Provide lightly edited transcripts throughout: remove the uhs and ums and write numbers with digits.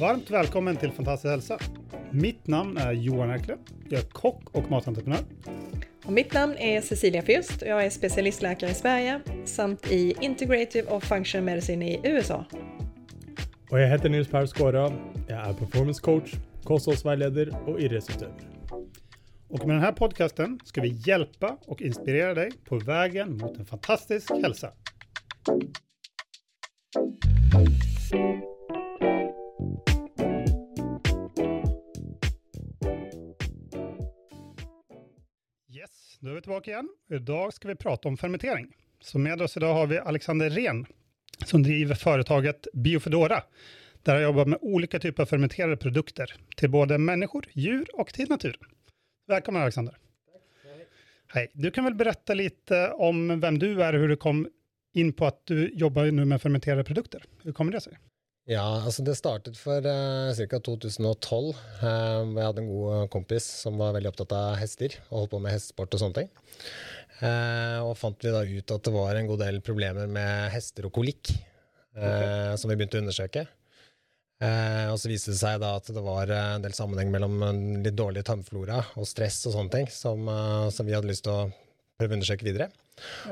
Varmt välkommen till Fantastisk Hälsa. Mitt namn är Johan Erkelä. Jag är kock och matentreprenör. Och mitt namn är Cecilia Fjust. Jag är specialistläkare i Sverige samt i Integrative och Functional Medicine i USA. Och jag heter Nils Per Skåra. Jag är performance coach, kosthållsvägledare och idrottsutövare. Och med den här podcasten ska vi hjälpa och inspirera dig på vägen mot en fantastisk hälsa. Yes, nu är vi tillbaka igen. Idag ska vi prata om fermentering. Så med oss idag har vi Alexander Ren som driver företaget Biofedora. Där jag jobbar med olika typer av fermenterade produkter till både människor, djur och till naturen. Välkommen Alexander. Tack. Hej. Du kan väl berätta lite om vem du är och hur du kom in på att du jobbar nu med fermenterade produkter. Hur kommer det sig? Ja, alltså det startade för cirka 2012. Jag hade en god kompis som var väldigt upptatt av hästar och höll på med hästsport och sånt. Och fann vi då ut att det var en god del problem med hästar och kolik som vi började undersöka. Och så visade det sig da at det var en del sammenheng mellom litt dårlig tarmflora og stress og sånne ting som vi hadde lyst til å prøve å undersøke videre.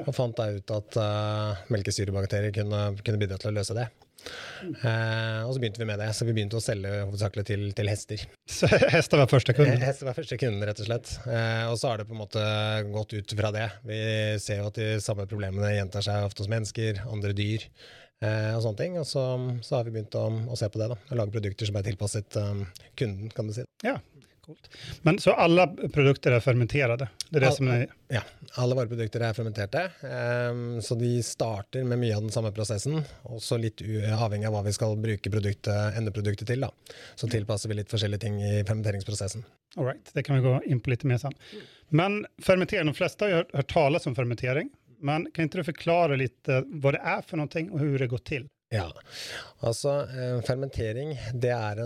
Og fant da ut at melkesyrebakterier kunne bidra til å løse det. Og så begynte vi med det, så vi begynte å selge hovedsakelig til hester. Så hester var første kunden? Hester var første kunden, rett og slett. Og så har det på en måte gått ut fra det. Vi ser jo at de samme problemene gjentar seg ofte hos mennesker, andre dyr. Och sånt ting, och så har vi begynt att se på det då. Att laga produkter som är tillpassat kunden, kan du säga. Ja, coolt. Men så alla produkter är fermenterade. Det är det som är... Ja, alla våra produkter är fermenterade. Så de startar med mycket av den samma processen och så lite avhängigt av vad vi ska bruka ändeprodukter till då. Så tillpassar vi lite olika ting i fermenteringsprocessen. All right, det kan vi gå in på lite mer sen. Men fermentering, de flesta har hört talas om fermentering. Men kan inte du förklara lite vad det är för någonting och hur det går till? Ja, alltså fermentering det är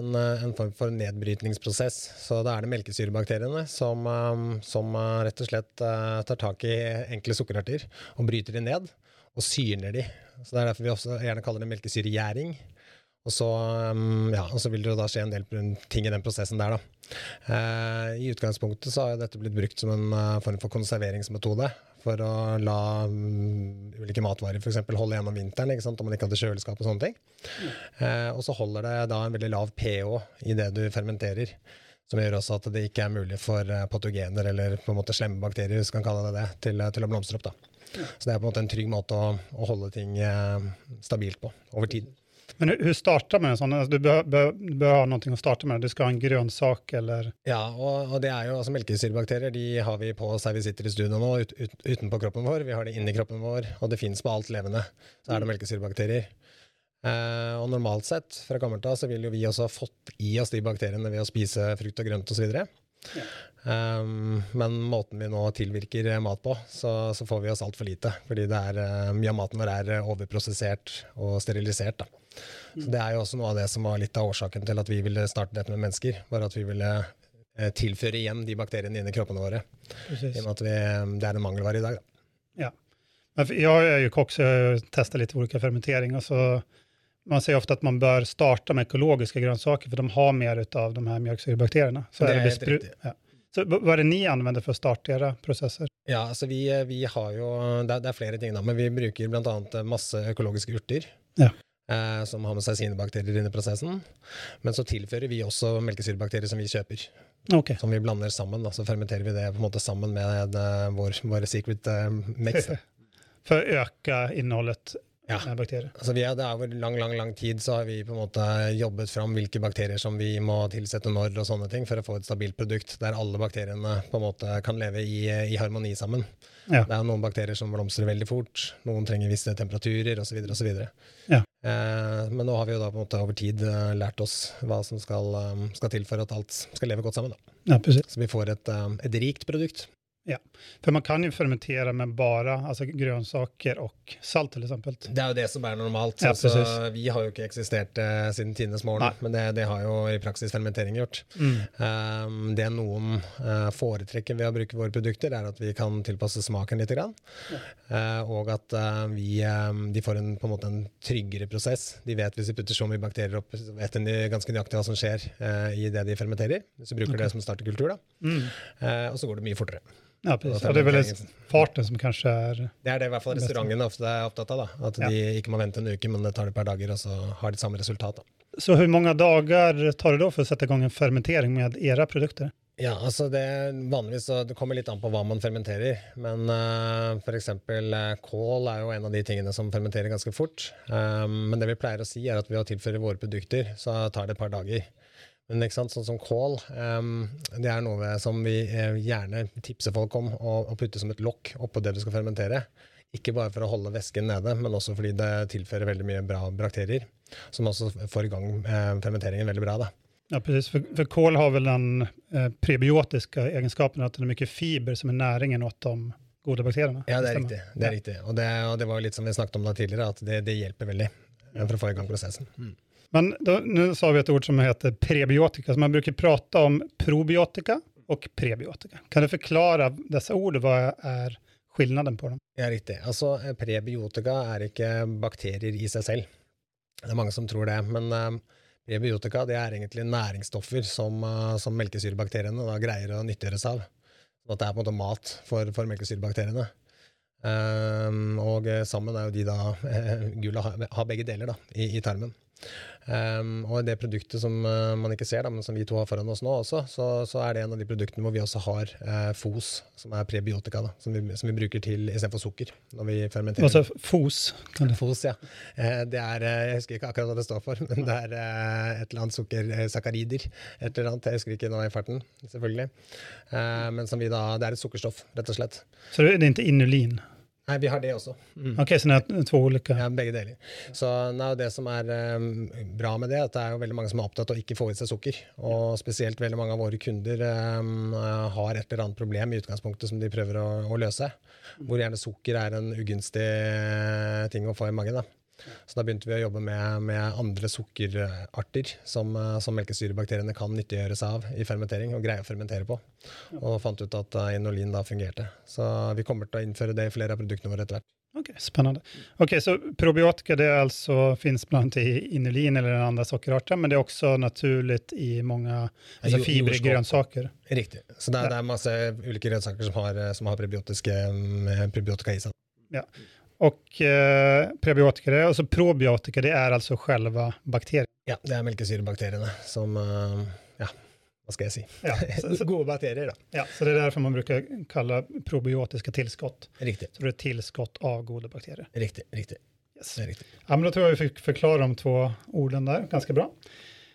en form för nedbrytningsprocess. Så det är de melkesyrebakterierna som rätt och slett tar tag i enkla sockerarter och bryter det ned och syrner det. Så det är därför vi också gärna kallar det melkesyregjäring. Och så ja, och så vill det då ske en del ting i den processen där då. I utgångspunktet så har ju detta blivit brukt som en form för konserveringsmetod för att la olika matvaror för exempel hålla igenom vintern, ikke sant, om man inte hade kylskåp och sånt ting. Och så håller det då en väldigt lav pH i det du fermenterar som gör också att det inte är möjligt för patogener eller på något sätt slemme bakterier, ska man kalla det, till att blomstra upp då. Så det är på något en trygg måte att hålla ting stabilt på över tid. Men hur startar man en sån? Alltså, du behöver ha någonting att starta med. Du ska ha en grönsak eller... Ja, och det är ju alltså melkesyrebakterier. De har vi på oss här vi sitter i studion och utanpå kroppen vår. Vi har det inne i kroppen vår och det finns på allt levande. Så är det melkesyrebakterier. Och normalt sett från gammalt av så vill ju vi också ha fått i oss de bakterierna vi har spise frukt och grönt och så vidare. Ja. Men måten vi nå tillverkar mat på så får vi oss allt för lite för det är mycket maten vår är överprocesserat och steriliserat. Så det är ju också något av det som var lite av orsaken till att vi ville starta detta med människor, var att vi ville tillföra igen de bakterierna in i kroppen våra. Precis. I att vi det är en mangelvara idag. Då. Ja. Men jag är ju kock så jag testar lite olika fermenteringar så man säger ofta att man bör starta med ekologiska grönsaker för de har mer utav de här mjölksyrebakterierna. Så det är helt riktigt. Ja. Så vad är det ni använder för att starta era processer? Ja, alltså vi har ju det är flera ting då, men vi brukar bland annat massa ekologiska urter. Ja. Som har med sig sina bakterier in i processen. Men så tillför vi också melkesyrebakterier som vi köper. Okay. Som vi blandar samman då, så fermenterar vi det på något sätt samman med vår secret mix för att öka innehållet. Ja, altså vi det over lang tid så har vi på en måte jobbet fram hvilke bakterier som vi må tilsette når og sånne ting for å få et stabilt produkt der alle bakteriene på en måte kan leve i harmoni sammen. Ja. Det er noen bakterier som blomstrer veldig fort, noen trenger visse temperaturer og så videre og så videre. Ja. Men nå har vi jo da på en måte over tid lært oss hva som skal til for at alt skal leve godt sammen da. Ja, precis. Så vi får et rikt produkt. Ja, för man kan ju fermentera med bara alltså grönsaker och salt till exempel. Det är ju det som är normalt. Ja, alltså, vi har ju inte existerat sedan tidens morgon, men det har ju i praxis fermentering gjort. Det är någon företräcken vi har brukt våra produkter är att vi kan tillpassa smaken lite grann. Och att de får en på något en tryggare process. De vet hvis vi putter så mycket bakterier upp vet de ganska nøyaktig vad som sker i det de fermenterar. Så brukar det som starterkultur då. Och så går det mycket fortare. Ja, precis. Och det är väl farten som kanske är... Det är det i alla fall restaurangen ofta är upptatt av. Då. Att de inte må vänta en uke, men det tar det ett par dagar och så har det samma resultat. Då. Så hur många dagar tar det då för att sätta igång en fermentering med era produkter? Ja, alltså det vanligtvis så det kommer lite an på vad man fermenterar. Men för exempel kål är ju en av de tingene som fermenterar ganska fort. Men det vi plejer att säga är att vi har tillfört våra produkter så tar det ett par dagar. Men ikke sant, sånn som kål, det er noe som vi gjerne tipser folk om å putte som et lokk oppå det du skal fermentere. Ikke bare for å holde væsken nede, men også fordi det tilfører veldig mye bra bakterier, som også får i gang fermenteringen veldig bra da. Ja, precis. För kål har väl den prebiotiska egenskapen att det är mycket fiber som är näringen åt dem. Goda bakterierna. Ja, det är riktigt. Det är riktigt. Och det var ju lite som vi snakket om det tidigare, att det hjälper väldigt för att få i gang processen. Mm. Men då, nu sa vi ett ord som heter prebiotika. Så man brukar prata om probiotika och prebiotika. Kan du förklara dessa ord? Vad är skillnaden på dem? Ja, riktigt. Alltså, prebiotika är inte bakterier i sig själv. Det är många som tror det. Men prebiotika det är egentligen näringsstoffer som melkesyrebakterierna grejer att nyttiggöras av. Så att det är på något mat för melkesyrebakterierna. Och samman är ju de då gula har bägge delar då i tarmen. Och det produktet som man inte ser da, men som vi två har föran oss nu också så är det en av de produkterna hvor vi också har FOS som är prebiotika da, som vi brukar till istället för socker när vi fermenterar. Alltså FOS kan det FOS ja. Det är jag husker inte akkurat vad det står för men det är ett eller annat sukkersakarider ett eller annat jag husker inte nå i farten selvfølgelig. Men som vi då det är ett sukkerstoff rätt och slett. Så det är inte inulin. Nej, vi har det också. Okej, så det är två olika. Ja, bägge delar. Så det som är bra med det är att det är väldigt många som är upptatt och inte får i sig socker. Och speciellt väldigt många av våra kunder har ett eller annat problem i utgångspunktet som de prövar att lösa. Hvor gärna socker är en ugunstig ting att få i magen. Da. Så då började vi att jobba med andra sockerarter som melkesyrebakterierna kan nyttiggöra sig av i fermentering och grejer fermentera på. Och fann ut att inulin då fungerade. Så vi kommer att införa det i flera produkter våra rätt. Okej, spännande. Okej, så probiotika det alltså finns bland annat i inulin eller andra sockerarter, men det är också naturligt i många alltså fibrer i grönsaker. Riktigt. Så där är massa olika grönsaker som har prebiotika i sig. Ja. Och prebiotika, alltså probiotika, det är alltså själva bakterier. Ja, det är melkesyrebakterierna som, vad ska jag säga? Ja, så goda bakterier då. Ja, så det är därför man brukar kalla probiotiska tillskott. Riktigt. Så det är tillskott av goda bakterier. Riktigt. Yes. Riktigt. Ja, men då tror jag vi fick förklara de två orden där, ganska bra.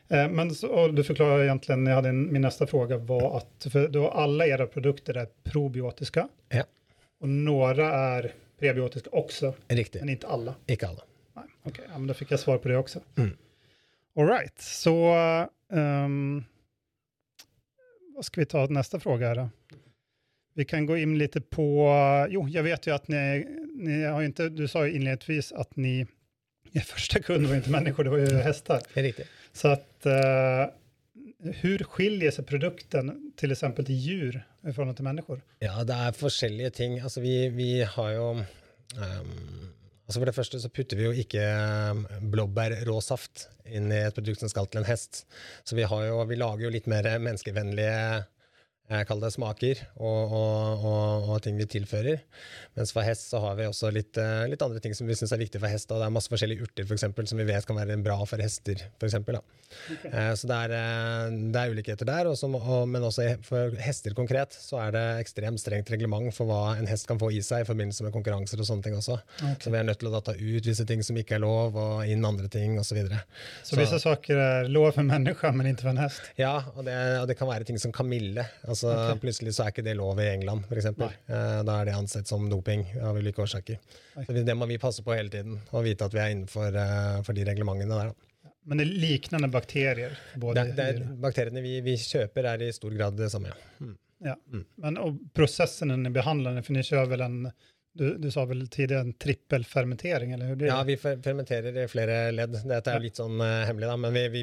Men så, du förklarar egentligen, jag hade min nästa fråga var att för då alla era produkter är probiotiska. Ja. Och några är... prebiotiska också, riktigt. Men inte alla. Inte alla. Nej, okej. Ja, men då fick jag svar på det också. Mm. All right, så vad ska vi ta nästa fråga här då? Vi kan gå in lite på, jag vet ju att ni har inte, du sa ju inledningsvis att ni, er första kund var inte människor, det var ju hästar. Det är riktigt. Så att hur skiljer sig produkten till exempel till djur från till människor? Ja, det är olika ting. Alltså vi har ju alltså för det första så putter vi ju inte blåbärråsaft in i ett produkt som ska till en häst. Så vi lagar ju lite mer mänskvänliga kallar det smaker och ting vi tillförer. Men för häst så har vi också lite andra ting som vi syns är viktigt för hästar. Det är massa olika urter för exempel som vi vet kan vara bra för hästar för exempel. Okay. Så det är olikheter där och men också för hästar konkret så är det extremt strängt reglement för vad en häst kan få i sig i förbindelse med konkurrenser och sånt ting också. Okay. Så vi är nödvändigt att ta ut vissa ting som inte är lov och in andra ting och så vidare. Så vissa saker är lov för människa men inte för en häst. Ja, och det kan vara ting som kamille. Altså, okay. Plutselig så er ikke det lov i England, for eksempel. Da er det ansett som doping av ulike årsaker. Okay. Så det må vi passe på hele tiden, og vite at vi er innenfor for de reglementene der. Da. Men det liknande bakterier? Både det bakteriene vi kjøper er i stor grad det samme, ja. Ja. Mm. Men och processen ni behandlar, för ni kör väl en, du sa väl tidigare en trippelfermentering, eller hur blir det? Ja, vi fermenterar i flera led. Det är lite sån hemligt, men vi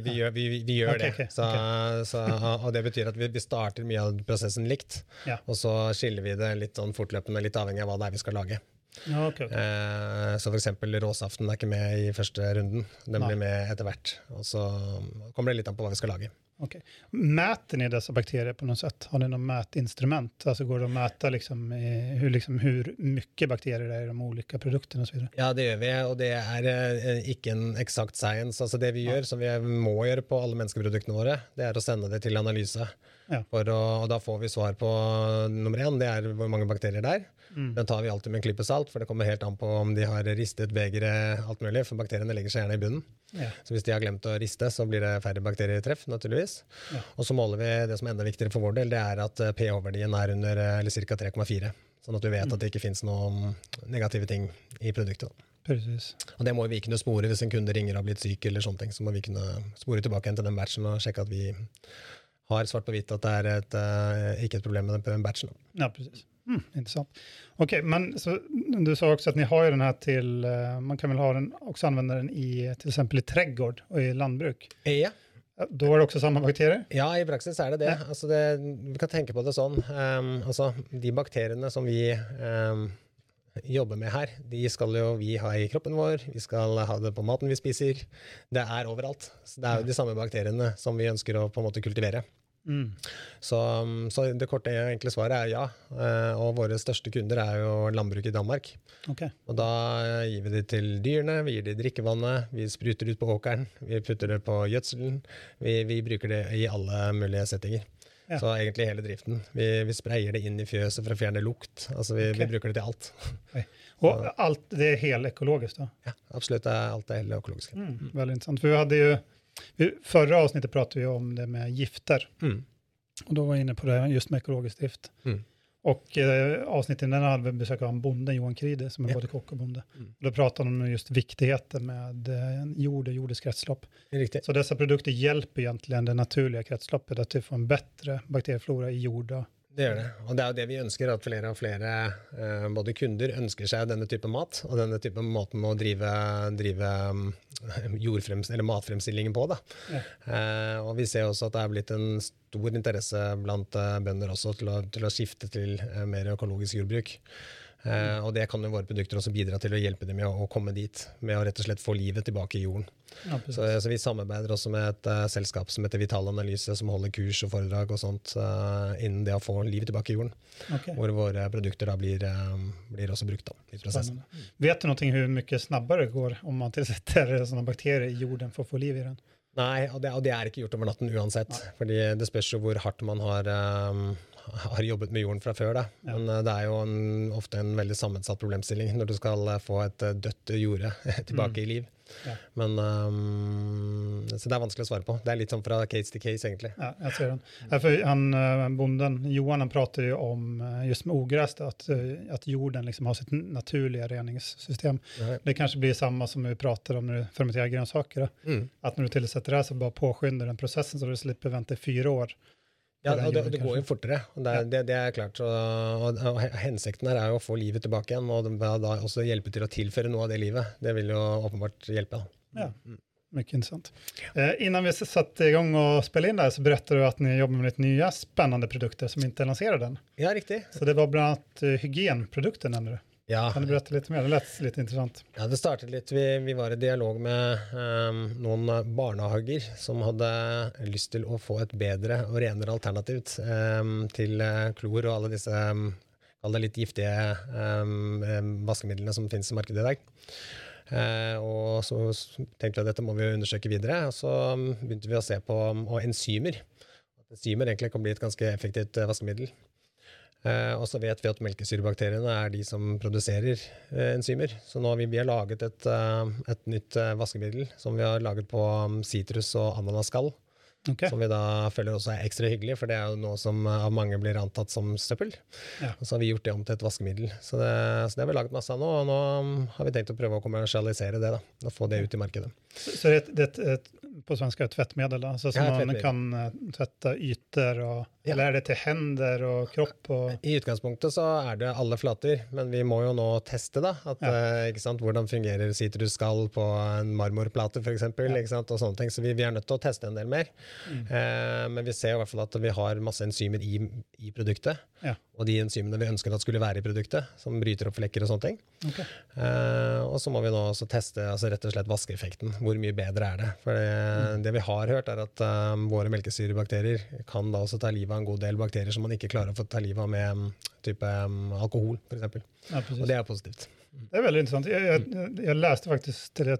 gör det. Så, och det betyder att vi startar med processen likt, och så skiljer vi det lite sån fortlöpande, lite avhängigt av vad det är vi ska laga. Ja, okay. Så för exempel råsaften är inte med i första runden, den blir med efter vart, och så kommer det lite an på vad vi ska laga. Okay. Mäter ni dessa bakterier på något sätt? Har ni något mätinstrument? Alltså går det att mäta hur mycket bakterier det är i de olika produkterna och så vidare? Ja, det gör vi, och det är inte en exakt science. Alltså det vi gör, som vi må göra på alla mänskoprodukterna våra, det är att sända det till analyse. Ja. Och då får vi svar på nummer 1, det är hur många bakterier det är. Mm. Den tar vi alltid med en klippe salt, för det kommer helt an på om de har ristet, bägare, allt möjligt, för bakterierna lägger sig gärna i bunnen. Ja. Så om de har glömt att rista, så blir det färre bakterieträff naturligtvis. Ja. Och så målar vi, det som är enda viktigare för vår del, det är att pH-värdien är under eller cirka 3,4. Så att du vet att det inte finns någon negativa ting i produkten. Precis. Och det må vi kunna spore, hvis en kunde ringer och blir syk eller sånt, så må vi kunna spore tillbaka till den batchen och checka att vi har svart på vitt att det är inte ett problem med den batchen. Ja, precis. Mm, intressant. Okej, men så, du sa också att ni har ju den här till, man kan väl ha den också, använda den i till exempel i trädgård och i landbruk. Ja. Då är det också samma bakterier? Ja, i praxis är det det. Ja. Alltså det, vi kan tänka på det sån. Alltså de bakterierna som vi jobbar med här, de ska ju vi ha i kroppen vår, vi ska ha det på maten vi spiser. Det är överallt. Så det är de samma bakterierna som vi önskar att på något sätt kultivera. Mm. Så det korta enkla svaret är ja, och våra största kunder är ju landbruk i Danmark. Okay. Och då ger vi det till dyrene, vi ger det i drickevannet, vi spruter ut på åkern, vi putter det på gödseln, vi brukar det i alla möjliga settinger. Ja. Så egentligen hela driften. Vi sprayar det in i fjöset för att fjärna lukt. Alltså vi brukar det till allt. Okay. Och allt det är helt ekologiskt då? Ja, absolut, allt är helt ekologiskt. Mm, väldigt intressant, för vi hade ju förra avsnittet pratade vi om det med gifter. Mm. Och då var jag inne på det just med ekologisk drift. Mm. Och avsnittet där hade vi besök av en bonde, Johan Kride, som är både kock och bonde. Mm. Och då pratade de om just viktigheten med jord och jordens kretslopp. Så dessa produkter hjälper egentligen det naturliga kretsloppet att du får en bättre bakterieflora i jorden. Det gör det, och det är det vi önskar, att flera och flera både kunder önskar sig denna typ av mat, och denna typ av mat med att driva jordfrems eller matfremställningen på det. Ja. Och vi ser också att det har blivit en stor intresse bland bönder också till att skifta till mer ekologiskt jordbruk. Och det kan ju våra produkter också bidra till att hjälpa dem med att komma dit, med att rätt och slett få livet tillbaka i jorden. Ja, så vi samarbetar också med ett sällskap som heter Vital Analyse, som håller kurs och föredrag och sånt innan det att få livet tillbaka i jorden. Okay. Och våra produkter då blir också brukta i processen. Vet du någonting hur mycket snabbare det går om man tillsätter sådana bakterier i jorden för att få liv i den? Nej, och det är inte gjort över natten uansett. Nej. För det spörs ju hur hårt man har jobbat med jorden från förr. Ja. Men det är ju ofta en väldigt sammansatt problemställning när du ska få ett dött jorde tillbaka i liv. Ja. Men så det är vanskligt att svara på. Det är lite som från case till case egentligen. Ja, jag ser den. För bonden Johan, han pratar ju om just med ogräs, att jorden liksom har sitt naturliga reningssystem. Ja. Det kanske blir samma som vi pratar om när du fermenterar grönsaker. Mm. Att när du tillsätter det här så bara påskyndar den processen så du slipper vänta 4 år. Ja, och det går ju fortare. Det är klart. Och hensikten här är ju att få livet tillbaka igen, och då också hjälpa till att tillföra något av det livet. Det vill ju uppenbart hjälpa. Ja, mycket intressant. Innan vi satte igång och spelade in där så berättade du att ni jobbar med lite nya spännande produkter som inte är lanserade än. Ja, riktigt. Så det var bland annat hygienprodukter, nämnde du. Ja. Kan du berätta lite mer? Det lät lite intressant. Ja, det startade lite. Vi var i dialog med någon barnhager som hade lyst till att få ett bättre och renare alternativ till klor och alla dessa lite giftiga vaskemedlen som finns i marknaden idag. Och så tänkte jag att detta måste vi undersöka vidare, och så började vi att se på enzymer. Enzymer egentligen kan bli ett ganska effektivt vaskemedel. Och så vet vi att melkesyrebakterierna är de som producerar enzymer. Så nu har vi laget ett nytt vaskemedel som vi har laget på citrus och ananaskall. Okay. Som vi då följer också är extra hyggelig, för det är ju något som av många blir antatt som stöppel. Ja. Och så har vi gjort det om till ett vaskemedel. Så det har vi laget massa nu, och nu har vi tänkt att pröva att kommersialisera det då, och få det ut i marknaden. Så det är ett på svenska tvättmedel, alltså som man kan tvätta ytor och eller det till händer och kropp och i utgangspunktet så är det alla flator, men vi måste ju nå testa då att ikke sant, hvordan fungerar sitrusskall på en marmorplate för exempel, ikke sant, och sånt ting, så vi är nöjda att testa en del mer. Men vi ser i alla fall att vi har massa enzymer i produktet. Ja. Och de enzymerna vi önskade att skulle vara i produktet som bryter upp fläckar och sånt ting. Okay. Och så måste vi då så testa alltså rätt och slett vaskeeffekten. Hur mycket bättre är det? För det vi har hört är att våra mjölksyrebakterier kan då också ta livet av en god del bakterier som man inte klarar att ta livet av med typ alkohol för exempel. Ja, och det är positivt. Det är väldigt intressant. Jag läste faktiskt till det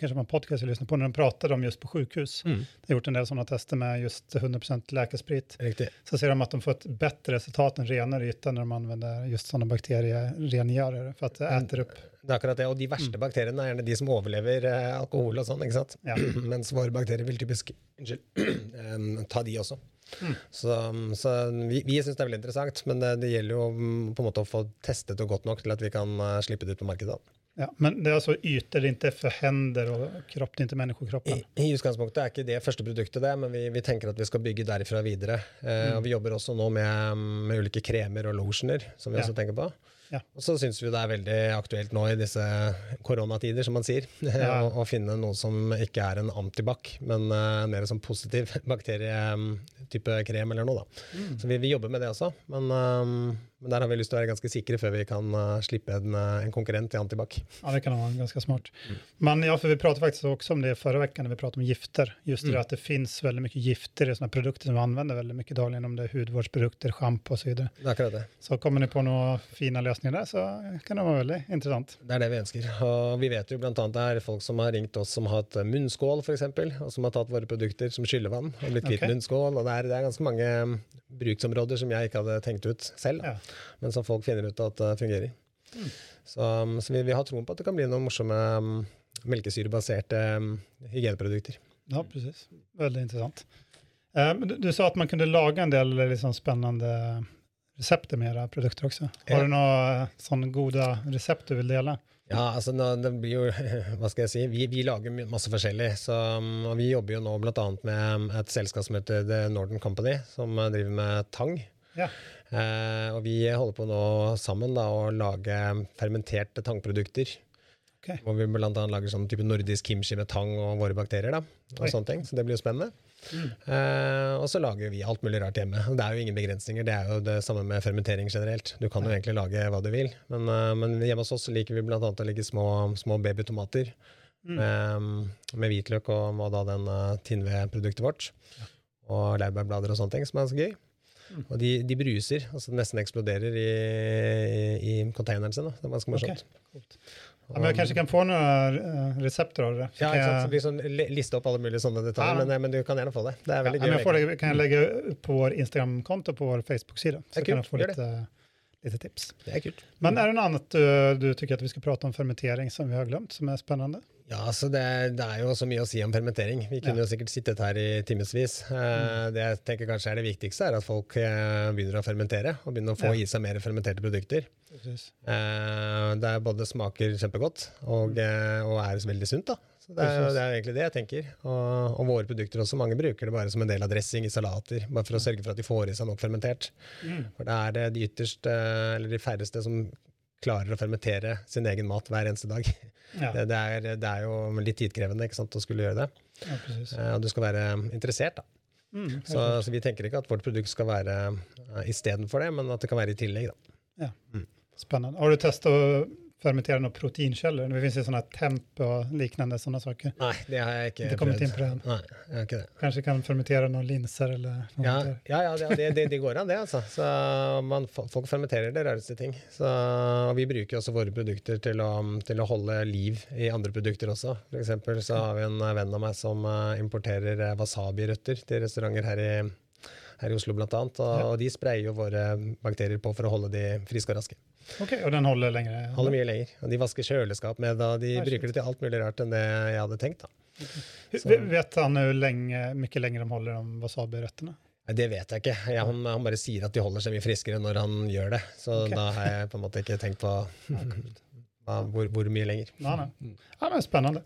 kanske man podcast jag lyssnade på när de pratade om just på sjukhus. Mm. De har gjort en del sådana tester med just 100% läkesprit. Riktigt. Så ser de att de får ett bättre resultat än renare yta när de använder just sådana bakterierengörare för att det äter upp. Det är akkurat det, och de värsta bakterierna är de som överlever alkohol och sånt, ikke sant? Ja. Men svåra bakterier vill typiskt ta de också. Mm. Så vi syns det är väldigt intressant, men det gäller ju på något att få testet och gott nog till att vi kan slippa det ut på marknaden. Ja, men det är alltså ytor, inte för händer och kropp, det är inte människokroppen. I utgangspunktet är inte det första produktet det, men vi tänker att vi ska bygga därifrån vidare. Och vi jobbar också nu med olika kremer och lotioner som vi också tänker på. Ja. Och så syns vi det är väldigt aktuellt nu i dessa coronatider som man säger, och finna något som inte är en antibac, men mer som positiv bakterietyp krem eller något då. Så vi jobbar med det också, men där har vi lust att vara ganska säkra för vi kan slippa en konkurrent till antibac. Ja, det kan vara ganska smart. Men ja, för vi pratade faktiskt också om det förra veckan när vi pratade om gifter. Just det att det finns väldigt mycket gifter i sådana produkter som vi använder väldigt mycket dagligen, om det är hudvårdsprodukter, shampoo och så vidare. Det är akkurat det. Så kommer ni på några fina lösningar där så kan det vara väldigt intressant. Det är det vi önskar. Och vi vet ju bland annat är folk som har ringt oss som har haft munskål för exempel och som har tagit våra produkter som skyllevann och blivit kvitt munskål, och det är ganska många bruksområden som jag inte hade tänkt ut själv. Ja. Men som folk finner ut att det fungerar. Så vi har tron på att det kan bli några morsamma mjölksyrebaserade hygienprodukter. Ja, precis. Väldigt intressant. Du sa att man kunde laga en del liksom spännande recept med era produkter också. Har du några sådana goda recept du vill dela? Ja, alltså det blir ju, vad ska jag säga, vi lagar massa forskjellig, så och vi jobbar ju nu bland annat med ett sällskap som heter The Northern Company som driver med tang. Ja. Och vi håller på nå sammen da å lage fermenterte tangprodukter. Hvor vi blant annet lager sånn type nordisk kimchi med tang og våre bakterier da, og sånne ting, så det blir jo spennende. Och så lager vi allt möjligt rart hemma. Det är ju inga begränsningar. Det är ju det samma med fermentering generellt. Du kan ju egentligen laga vad du vill. Men hemma hos oss liker vi bland annat att lägga små babytomater med vitlök och då den tinnvedproduktet vårt. Och laurbærblader och sånt ting som är så gøy. Och de bruser, alltså nästan exploderar i containern sen då. Det var så morsomt. Ja, men jag kanske kan få några recept av det. Ja, exakt. Så blir sån lista upp alla möjliga sådana detaljer, men du kan gärna få det. Det är väldigt gøy. Kan jag lägga upp på vår Instagram-konto på vår Facebook-sida så kan jag få lite tips. Det är kul. Men är det något annat du tycker att vi ska prata om fermentering som vi har glömt som är spännande? Ja, så det är ju så mycket att säga om fermentering. Vi kunde ju säkert sitta här i timmesvis. Det jag tänker kanske är det viktigaste är att folk börjar fermentera och börjar få i sig mer fermenterade produkter. Precis. Det är både smaker jättegott och är väldigt sunt då. Så det är egentligen det jag tänker. Och våra produkter också, många brukar det bara som en del av dressing i salater, bara för att sörja för att de får i sig något fermenterat. För det är det de ytterste eller de färreste som klarar att fermentera sin egen mat varje eneste dag. Ja. Det är ju lite tidkrävande, ikke sant, att skulle göra det. Ja, precis. Och du ska vara intresserad då. Så vi tänker inte att vårt produkt ska vara istället för det, men att det kan vara i tillägg då. Ja. Spännande. Har du testat fermentera några proteinkällor? Det finns ju sådana temp och liknande sådana saker. Nej, det har jag inte kommit in på det. Nej, jag inte det. Kanske kan fermentera några linser eller något. Det går an det alltså. Så man folk fermenterar det rörelse ting. Så vi brukar också våra produkter till att hålla liv i andra produkter också. Till exempel så har vi en vän av mig som importerar wasabi-rötter till restauranger här i Oslo bland annat, och de sprayar ju våra bakterier på för att hålla de friska och raska. Okej, och den håller längre? Håller mycket längre. Och de vaskar kylskåp med, och de brukar det till allt möjligt rart än det jag hade tänkt. Vet han hur länge, mycket längre de håller de wasabi-rötterna? Det vet jag inte. Han bara säger att de håller sig mycket friskare när han gör det. Så då har jag på något sätt inte tänkt på man borde med längre. Ja, nej. Ja, men spännande.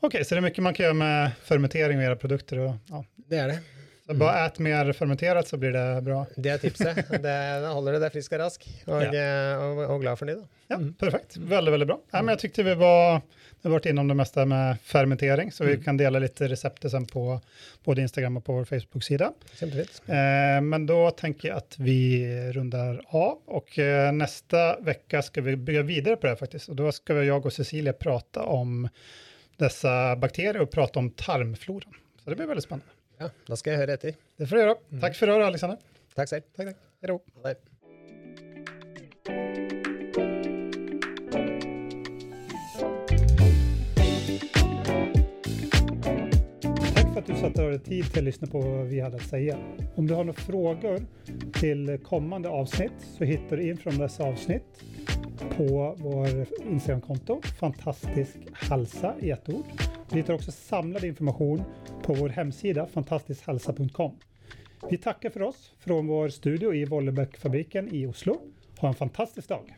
Okej, så det är mycket man kan göra med fermentering och era produkter. Och, ja. Det är det. Så bara ät mer fermenterat så blir det bra. Det är tipset. Det håller det där friska rask. Och jag är glad för det då. Ja, perfekt. Väldigt, väldigt bra. Ja, men jag tyckte vi har varit inom det mesta med fermentering. Så vi kan dela lite recepter sen på både Instagram och på vår Facebook-sida. Men då tänker jag att vi rundar av. Och nästa vecka ska vi bygga vidare på det här faktiskt. Och då ska jag och Cecilia prata om dessa bakterier och prata om tarmfloran. Så det blir väldigt spännande. Ja, då ska jag höra till. Det får jag göra. Tack för idag, Alexander. Tack så mycket. Tack. Hej då. Hej. Att du satt över tid till att lyssna på vad vi hade att säga. Om du har några frågor till kommande avsnitt så hittar du in från dessa avsnitt på vår Instagramkonto Fantastisk Hälsa i ett ord. Vi hittar också samlad information på vår hemsida fantastiskhälsa.com. Vi tackar för oss från vår studio i Vollebekk fabriken i Oslo. Ha en fantastisk dag!